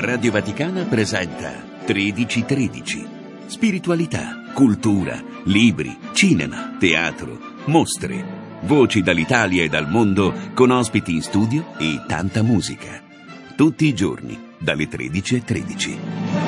Radio Vaticana presenta 1313. Spiritualità, cultura, libri, cinema, teatro, mostre, voci dall'Italia e dal mondo con ospiti in studio e tanta musica. Tutti i giorni dalle 13:13.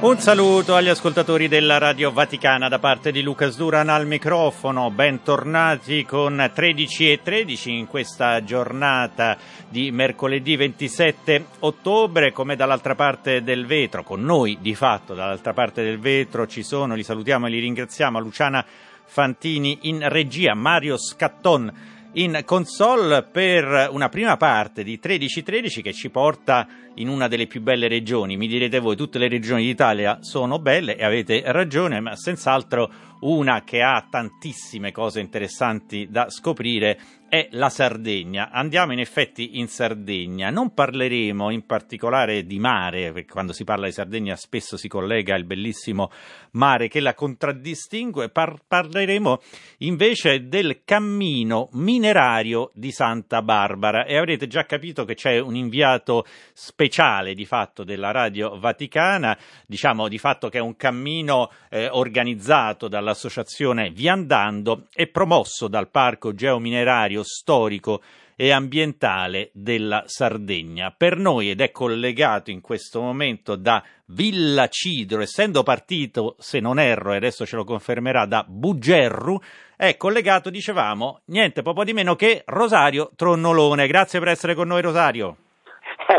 Un saluto agli ascoltatori della Radio Vaticana da parte di Luca Zuddas al microfono. Bentornati con 13:13 in questa giornata di mercoledì 27 ottobre, come dall'altra parte del vetro, con noi di fatto dall'altra parte del vetro ci sono, li salutiamo e li ringraziamo, Luciana Fantini in regia, Mario Scatton in console, per una prima parte di 13:13 che ci porta in una delle più belle regioni. Mi direte voi, tutte le regioni d'Italia sono belle e avete ragione, ma senz'altro una che ha tantissime cose interessanti da scoprire è la Sardegna. Andiamo in effetti in Sardegna, non parleremo in particolare di mare, perché quando si parla di Sardegna spesso si collega il bellissimo mare che la contraddistingue. Parleremo invece del Cammino Minerario di Santa Barbara, e avrete già capito che c'è un inviato speciale di fatto della Radio Vaticana, diciamo di fatto che è un cammino organizzato dall'associazione Viandando e promosso dal Parco Geominerario Storico e Ambientale della Sardegna. Per noi, ed è collegato in questo momento da Villa Cidro, essendo partito, se non erro, e adesso ce lo confermerà, da Buggerru, è collegato, dicevamo, niente poco di meno che Rosario Tronnolone. Grazie per essere con noi, Rosario.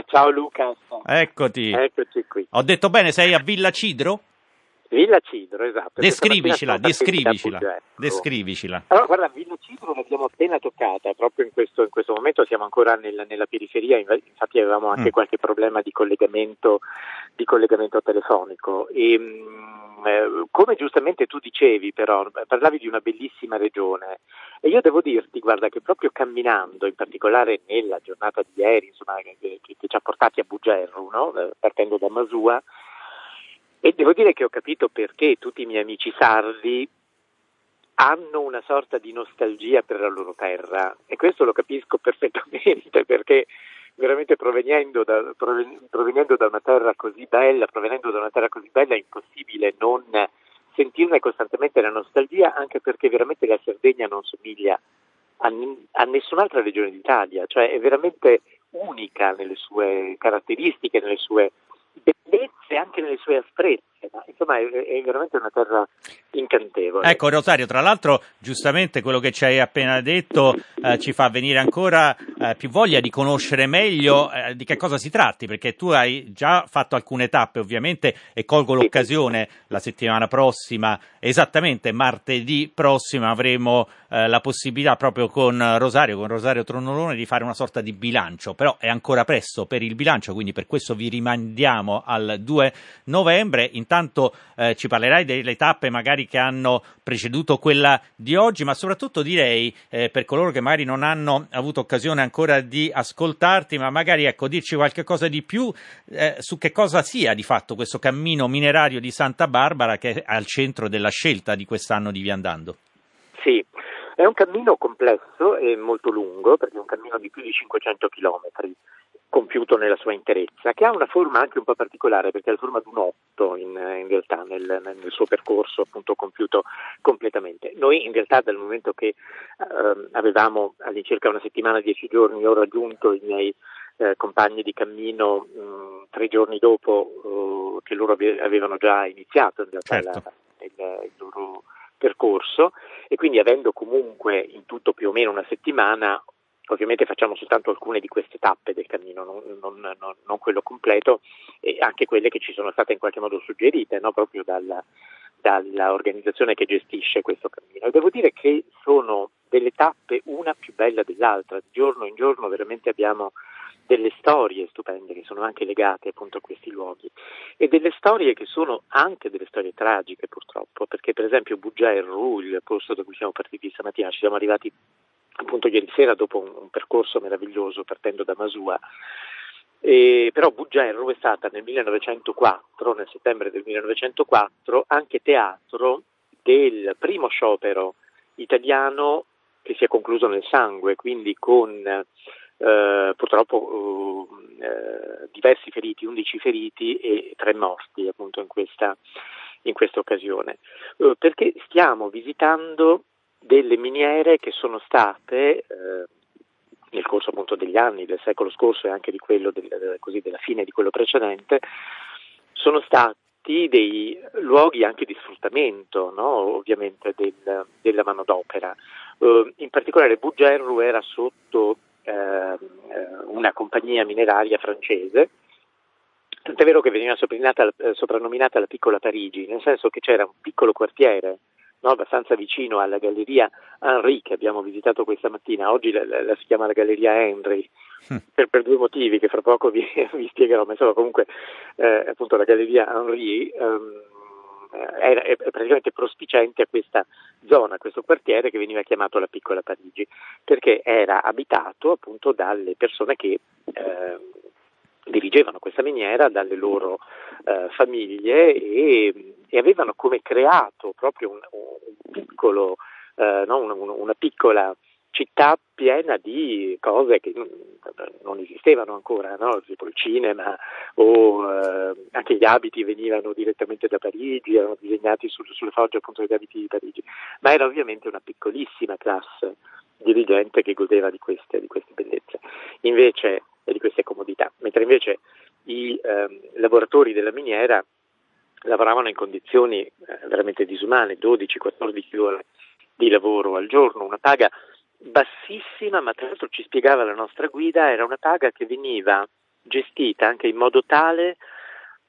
Ciao Luca. Eccoti. Eccoci qui. Ho detto bene, sei a Villa Cidro? Villa Cidro, esatto. Descrivicela. Allora, guarda, Villa Cidro l'abbiamo appena toccata, proprio in questo momento siamo ancora nella periferia, infatti avevamo anche qualche problema di collegamento telefonico. E come giustamente tu dicevi, però, parlavi di una bellissima regione, e io devo dirti, guarda, che proprio camminando, in particolare nella giornata di ieri, insomma, che ci ha portati a Buggerru, no? Partendo da Masua, e devo dire che ho capito perché tutti i miei amici sardi hanno una sorta di nostalgia per la loro terra, e questo lo capisco perfettamente, perché veramente provenendo da una terra così bella è impossibile non sentirne costantemente la nostalgia, anche perché veramente la Sardegna non somiglia a nessun'altra regione d'Italia, cioè è veramente unica nelle sue caratteristiche, nelle sue bellezze, anche nelle sue asprezze, ma insomma è veramente una terra incantevole. Ecco, Rosario, tra l'altro giustamente quello che ci hai appena detto ci fa venire ancora più voglia di conoscere meglio di che cosa si tratti, perché tu hai già fatto alcune tappe ovviamente, e colgo l'occasione, la settimana prossima, esattamente martedì prossimo, avremo la possibilità proprio con Rosario Tronnolone di fare una sorta di bilancio, però è ancora presto per il bilancio, quindi per questo vi rimandiamo al 2 novembre. Intanto ci parlerai delle tappe magari che hanno preceduto quella di oggi, ma soprattutto direi per coloro che magari non hanno avuto occasione ancora di ascoltarti, ma magari, ecco, dirci qualche cosa di più su che cosa sia di fatto questo Cammino Minerario di Santa Barbara, che è al centro della scelta di quest'anno di Viandando. Sì, è un cammino complesso e molto lungo, perché è un cammino di più di 500 chilometri compiuto nella sua interezza, che ha una forma anche un po' particolare, perché ha la forma di un otto in realtà nel suo percorso appunto compiuto completamente. Noi in realtà, dal momento che avevamo all'incirca una settimana, 10 giorni, ho raggiunto i miei compagni di cammino 3 giorni dopo che loro avevano già iniziato in realtà, certo, il loro percorso, e quindi avendo comunque in tutto più o meno una settimana. Ovviamente facciamo soltanto alcune di queste tappe del cammino, non quello completo, e anche quelle che ci sono state in qualche modo suggerite, no? Proprio dalla organizzazione che gestisce questo cammino. E devo dire che sono delle tappe una più bella dell'altra, di giorno in giorno veramente abbiamo delle storie stupende che sono anche legate appunto a questi luoghi, e delle storie che sono anche delle storie tragiche purtroppo, perché per esempio Buggerru, il posto da cui siamo partiti stamattina, ci siamo arrivati appunto ieri sera dopo un percorso meraviglioso partendo da Masua, Però Buggerru è stata nel settembre del 1904, anche teatro del primo sciopero italiano che si è concluso nel sangue, quindi con purtroppo diversi feriti, 11 feriti e 3 morti appunto in questa occasione, perché stiamo visitando delle miniere che sono state nel corso appunto degli anni del secolo scorso e anche di quello della fine di quello precedente, sono stati dei luoghi anche di sfruttamento, no? Ovviamente della manodopera. In particolare Buggerru era sotto una compagnia mineraria francese, tant'è vero che veniva soprannominata la piccola Parigi, nel senso che c'era un piccolo quartiere, no, abbastanza vicino alla Galleria Henry che abbiamo visitato questa mattina. Oggi la si chiama la Galleria Henry per due motivi che fra poco vi spiegherò, ma insomma comunque appunto la Galleria Henry è praticamente prospiciente a questa zona, a questo quartiere che veniva chiamato la Piccola Parigi, perché era abitato appunto dalle persone che dirigevano questa miniera, dalle loro famiglie e avevano come creato proprio una piccola città piena di cose che non esistevano ancora, no? Tipo il cinema o anche gli abiti venivano direttamente da Parigi, erano disegnati sulle fogge appunto degli abiti di Parigi, ma era ovviamente una piccolissima classe dirigente che godeva di queste bellezze invece e di queste comodità, mentre invece i lavoratori della miniera lavoravano in condizioni veramente disumane, 12-14 ore di lavoro al giorno, una paga bassissima, ma tra l'altro ci spiegava la nostra guida, era una paga che veniva gestita anche in modo tale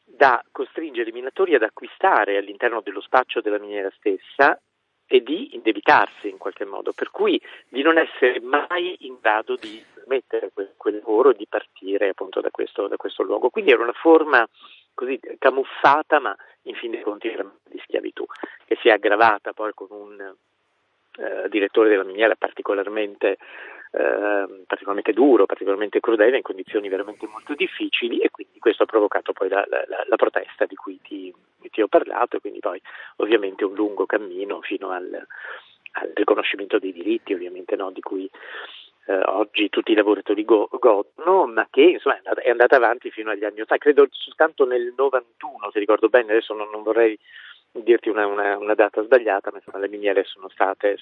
da costringere i minatori ad acquistare all'interno dello spaccio della miniera stessa e di indebitarsi in qualche modo, per cui di non essere mai in grado di mettere quel lavoro e di partire appunto da questo luogo. Quindi era una forma così camuffata, ma in fin dei conti di schiavitù, che si è aggravata poi con un direttore della miniera particolarmente duro, particolarmente crudele, in condizioni veramente molto difficili, e quindi questo ha provocato poi la protesta di cui ti ho parlato, e quindi poi ovviamente un lungo cammino fino al riconoscimento dei diritti, ovviamente, no, di cui oggi tutti i lavoratori godono, ma che insomma è andata avanti fino agli anni 80, credo soltanto nel 91, se ricordo bene, adesso non vorrei dirti una data sbagliata, ma insomma le miniere sono state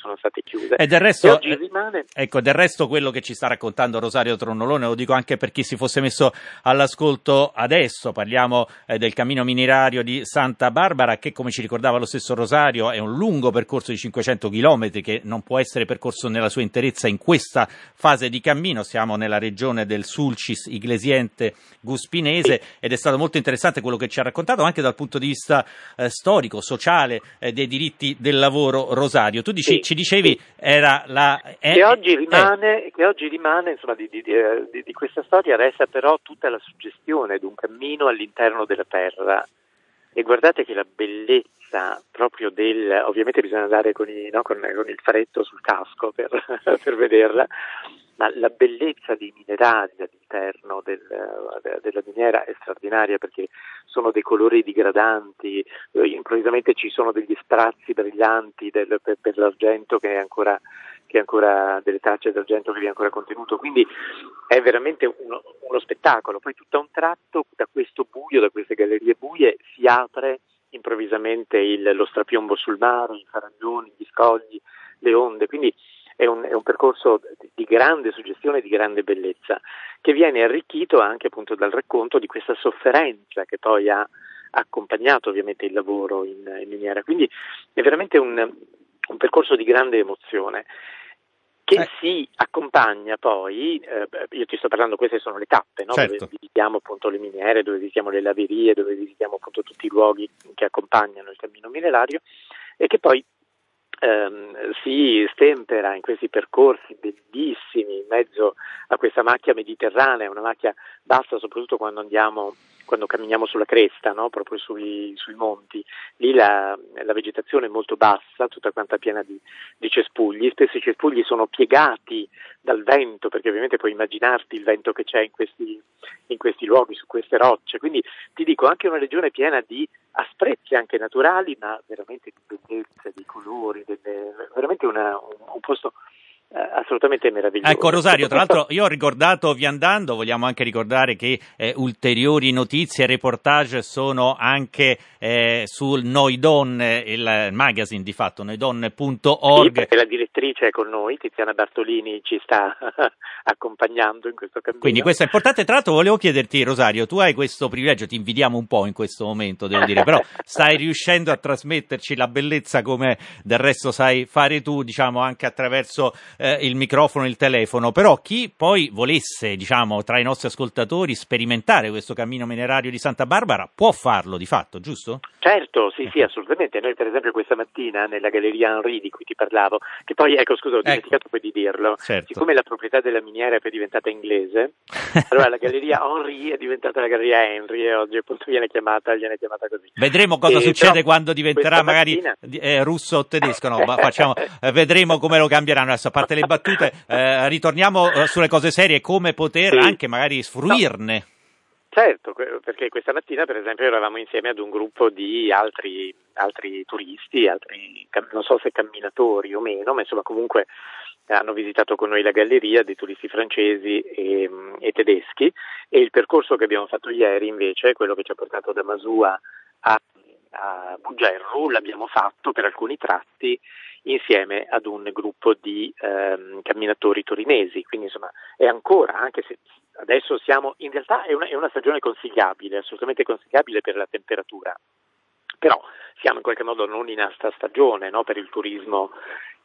chiuse. E del resto, e oggi rimane... Ecco, del resto quello che ci sta raccontando Rosario Tronnolone, lo dico anche per chi si fosse messo all'ascolto adesso, parliamo del Cammino Minerario di Santa Barbara, che come ci ricordava lo stesso Rosario è un lungo percorso di 500 chilometri che non può essere percorso nella sua interezza in questa fase di cammino. Siamo nella regione del Sulcis-Iglesiente-Guspinese ed è stato molto interessante quello che ci ha raccontato anche dal punto di vista storico, sociale, dei diritti del lavoro. Rosario, tu ci dicevi era la... Che oggi rimane insomma di questa storia, resta però tutta la suggestione di un cammino all'interno della terra, e guardate che la bellezza proprio ovviamente bisogna andare con il faretto sul casco per vederla, ma la bellezza dei minerali all'interno della miniera è straordinaria, perché sono dei colori digradanti, improvvisamente ci sono degli sprazzi brillanti per l'argento che è ancora delle tracce d'argento che vi è ancora contenuto, quindi è veramente uno spettacolo. Poi tutto a un tratto, da questo buio, da queste gallerie buie, si apre improvvisamente lo strapiombo sul mare, i faraglioni, gli scogli, le onde, quindi è un percorso di grande suggestione, di grande bellezza, che viene arricchito anche appunto dal racconto di questa sofferenza che poi ha accompagnato ovviamente il lavoro in miniera. Quindi è veramente un percorso di grande emozione che si accompagna poi, io ti sto parlando, queste sono le tappe, no? Certo. Dove visitiamo appunto le miniere, dove visitiamo le laverie, dove visitiamo appunto tutti i luoghi che accompagnano il cammino minerario, e che poi si stempera in questi percorsi bellissimi in mezzo a questa macchia mediterranea, una macchia bassa soprattutto quando camminiamo sulla cresta, no? Proprio sui monti, lì la vegetazione è molto bassa, tutta quanta piena di cespugli, spesso i cespugli sono piegati dal vento, perché ovviamente puoi immaginarti il vento che c'è in questi luoghi, su queste rocce, quindi ti dico anche una regione piena di asprezze anche naturali, ma veramente di bellezza, di colori, veramente un posto assolutamente meraviglioso. Ecco Rosario, tra l'altro io ho ricordato Viandando, vogliamo anche ricordare che ulteriori notizie e reportage sono anche sul Noi Donne, il magazine di fatto, noidonne.org. Sì, la direttrice è con noi, Tiziana Bartolini ci sta accompagnando in questo cammino. Quindi questo è importante, tra l'altro volevo chiederti Rosario, tu hai questo privilegio, ti invidiamo un po' in questo momento devo dire, però stai riuscendo a trasmetterci la bellezza come del resto sai fare tu, diciamo anche attraverso il microfono e il telefono, però chi poi volesse, diciamo, tra i nostri ascoltatori sperimentare questo cammino minerario di Santa Barbara può farlo di fatto, giusto? Certo, sì, assolutamente. Noi per esempio questa mattina nella Galleria Henri di cui ti parlavo, che poi, ho dimenticato poi di dirlo, certo. Siccome la proprietà della miniera è poi diventata inglese, allora la Galleria Henri è diventata la Galleria Henry e oggi appunto viene chiamata così. Vedremo cosa succede quando diventerà magari russo o tedesco, no, ma vedremo come lo cambieranno adesso. A parte le battute, ritorniamo sulle cose serie, come poter anche magari sfruirne. No. Certo, perché questa mattina per esempio eravamo insieme ad un gruppo di altri turisti, non so se camminatori o meno, ma insomma comunque hanno visitato con noi la galleria, dei turisti francesi e tedeschi, e il percorso che abbiamo fatto ieri invece, quello che ci ha portato da Masua a Buggerru, l'abbiamo fatto per alcuni tratti insieme ad un gruppo di camminatori torinesi, quindi insomma è ancora, anche se adesso siamo, in realtà è una stagione consigliabile, assolutamente consigliabile per la temperatura, però siamo in qualche modo non in alta stagione, no, per il turismo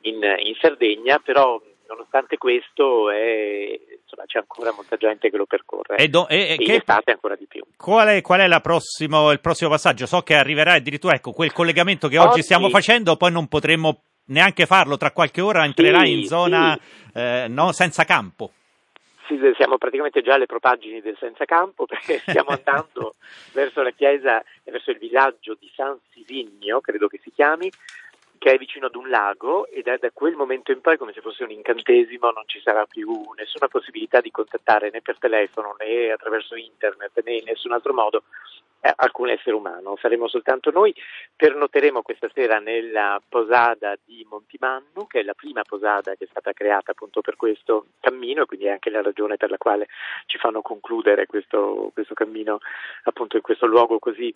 in Sardegna, però nonostante questo c'è ancora molta gente che lo percorre e in estate ancora di più. Qual è il prossimo passaggio? So che arriverà addirittura quel collegamento che oggi stiamo facendo, poi non potremo neanche farlo, tra qualche ora entrerà in zona senza campo. Sì, siamo praticamente già alle propaggini del senza campo, perché stiamo andando verso la chiesa e verso il villaggio di San Sivigno, credo che si chiami, che è vicino ad un lago, e da quel momento in poi, come se fosse un incantesimo, non ci sarà più nessuna possibilità di contattare né per telefono né attraverso internet né in nessun altro modo alcun essere umano, saremo soltanto noi. Pernoteremo questa sera nella posada di Montimannu, che è la prima posada che è stata creata appunto per questo cammino, quindi è anche la ragione per la quale ci fanno concludere questo cammino appunto in questo luogo così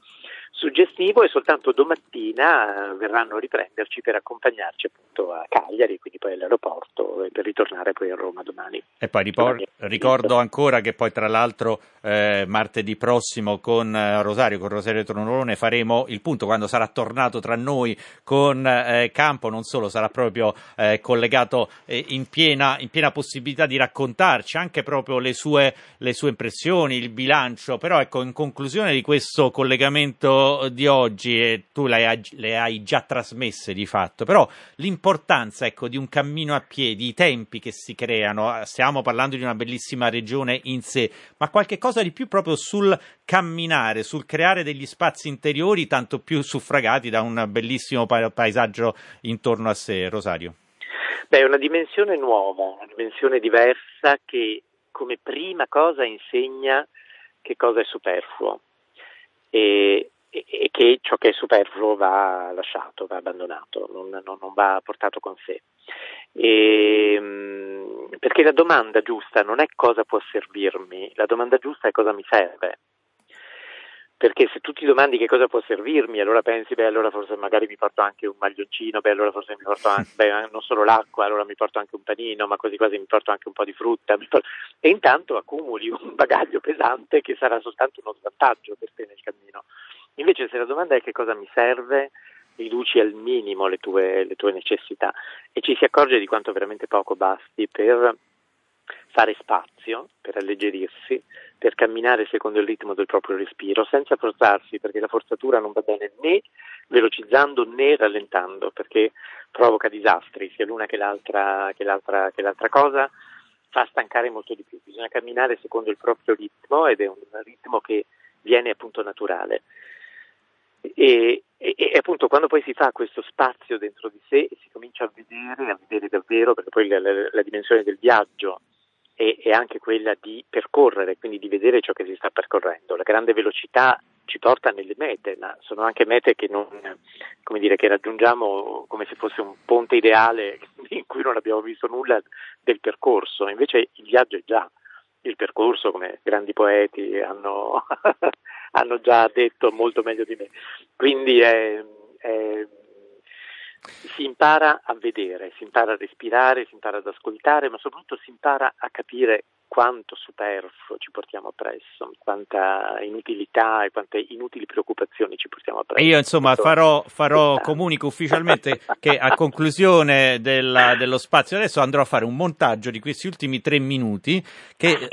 suggestivo, e soltanto domattina verranno a riprenderci per accompagnarci appunto a Cagliari, quindi poi all'aeroporto, e per ritornare poi a Roma domani. E poi ricordo ancora che poi tra l'altro martedì prossimo con Rosario Tronnolone faremo il punto, quando sarà tornato tra noi con Campo, non solo sarà proprio collegato in piena possibilità di raccontarci anche proprio le sue impressioni, il bilancio, però in conclusione di questo collegamento di oggi, tu le hai già trasmesse di fatto, però l'importanza di un cammino a piedi, i tempi che si creano, stiamo parlando di una bellissima regione in sé, ma qualche cosa di più proprio sul camminare, sul creare degli spazi interiori, tanto più suffragati da un bellissimo paesaggio intorno a sé. Rosario? Beh, è una dimensione nuova, una dimensione diversa, che come prima cosa insegna che cosa è superfluo e che ciò che è superfluo va lasciato, va abbandonato, non va portato con sé. Perché la domanda giusta non è cosa può servirmi, la domanda giusta è cosa mi serve. Perché se tu ti domandi che cosa può servirmi, allora pensi, allora forse magari mi porto anche un maglioncino, allora forse mi porto anche, non solo l'acqua, allora mi porto anche un panino, ma così quasi mi porto anche un po' di frutta. E intanto accumuli un bagaglio pesante che sarà soltanto uno svantaggio per te nel cammino. Invece se la domanda è che cosa mi serve, riduci al minimo le tue necessità e ci si accorge di quanto veramente poco basti per fare spazio per alleggerirsi, per camminare secondo il ritmo del proprio respiro, senza forzarsi, perché la forzatura non va bene né velocizzando né rallentando, perché provoca disastri, sia l'una che l'altra cosa fa stancare molto di più. Bisogna camminare secondo il proprio ritmo, ed è un ritmo che viene appunto naturale. E appunto quando poi si fa questo spazio dentro di sé e si comincia a vedere davvero, perché poi la dimensione del viaggio è anche quella di percorrere, quindi di vedere ciò che si sta percorrendo. La grande velocità ci porta nelle mete, ma sono anche mete che non, come dire, che raggiungiamo come se fosse un ponte ideale in cui non abbiamo visto nulla del percorso. Invece il viaggio è già il percorso, come grandi poeti hanno già detto molto meglio di me. Quindi si impara a vedere, si impara a respirare, si impara ad ascoltare, ma soprattutto si impara a capire quanto superfluo ci portiamo appresso, quanta inutilità e quante inutili preoccupazioni ci portiamo appresso. Io insomma comunico ufficialmente che a conclusione dello spazio adesso andrò a fare un montaggio di questi ultimi 3 minuti, che,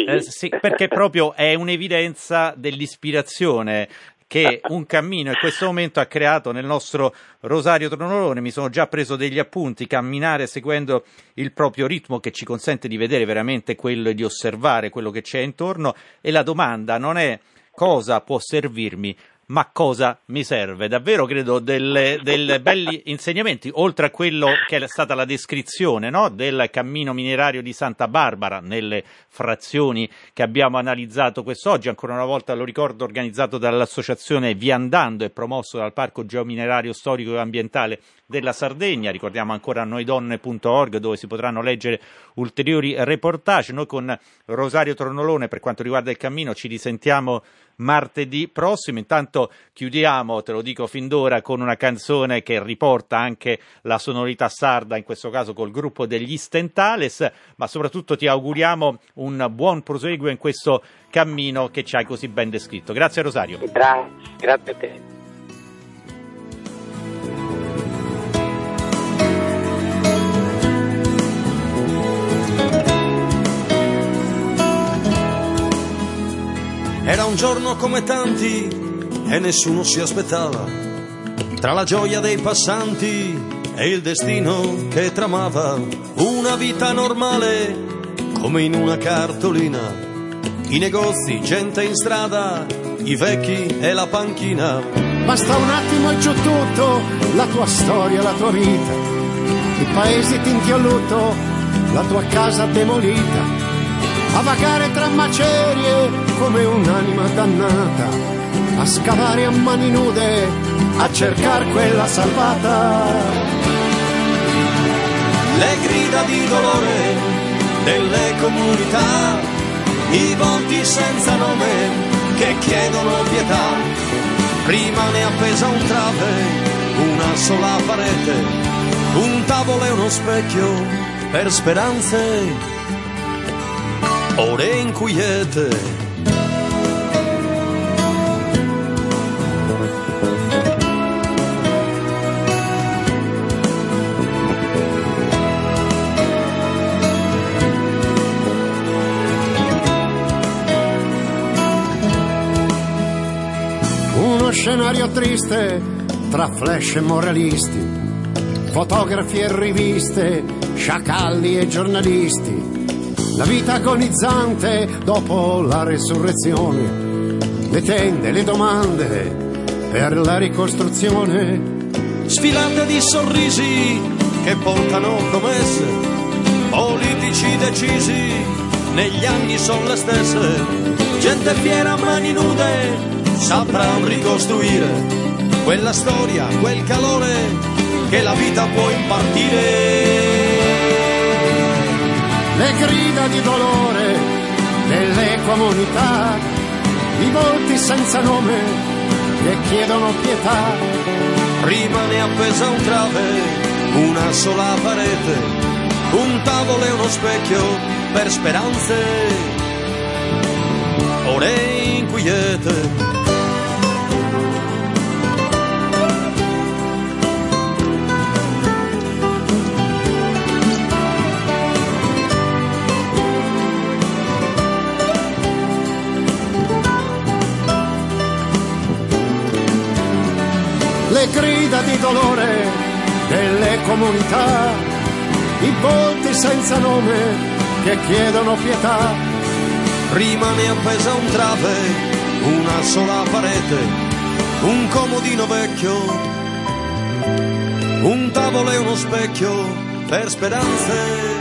perché proprio è un'evidenza dell'ispirazione che un cammino in questo momento ha creato nel nostro Rosario Tronnolone. Mi sono già preso degli appunti: camminare seguendo il proprio ritmo, che ci consente di vedere veramente quello e di osservare quello che c'è intorno, e la domanda non è cosa può servirmi, ma cosa mi serve. Davvero credo dei belli insegnamenti, oltre a quello che è stata la descrizione, no, del Cammino Minerario di Santa Barbara nelle frazioni che abbiamo analizzato quest'oggi, ancora una volta lo ricordo, organizzato dall'associazione Viandando e promosso dal Parco Geominerario Storico e Ambientale della Sardegna. Ricordiamo ancora noidonne.org, dove si potranno leggere ulteriori reportage. Noi con Rosario Tronnolone, per quanto riguarda il cammino, ci risentiamo martedì prossimo. Intanto chiudiamo, te lo dico fin d'ora, con una canzone che riporta anche la sonorità sarda, in questo caso col gruppo degli Istentales, ma soprattutto ti auguriamo un buon proseguo in questo cammino che ci hai così ben descritto. Grazie Rosario. Grazie a te. Era un giorno come tanti e nessuno si aspettava, tra la gioia dei passanti e il destino che tramava, una vita normale come in una cartolina, i negozi, gente in strada, i vecchi e la panchina. Basta un attimo e giù tutto, la tua storia, la tua vita, i paesi tinti a lutto, la tua casa demolita, a vagare tra macerie come un'anima dannata, a scavare a mani nude, a cercare quella salvata. Le grida di dolore delle comunità, i volti senza nome che chiedono pietà. Rimane appesa un trave, una sola parete, un tavolo e uno specchio per speranze, ore inquiete. Uno scenario triste tra flash e moralisti, fotografi e riviste, sciacalli e giornalisti, la vita agonizzante dopo la resurrezione, le tende, le domande per la ricostruzione, sfilate di sorrisi che portano promesse, politici decisi negli anni sono le stesse, gente fiera a mani nude saprà ricostruire quella storia, quel calore che la vita può impartire. Le grida di dolore delle comunità, i volti senza nome che chiedono pietà. Rimane appesa un trave, una sola parete, un tavolo e uno specchio per speranze, ore inquiete. le grida di dolore delle comunità, i volti senza nome che chiedono pietà. Rimane appesa un trave, una sola parete, un comodino vecchio, un tavolo e uno specchio per speranze.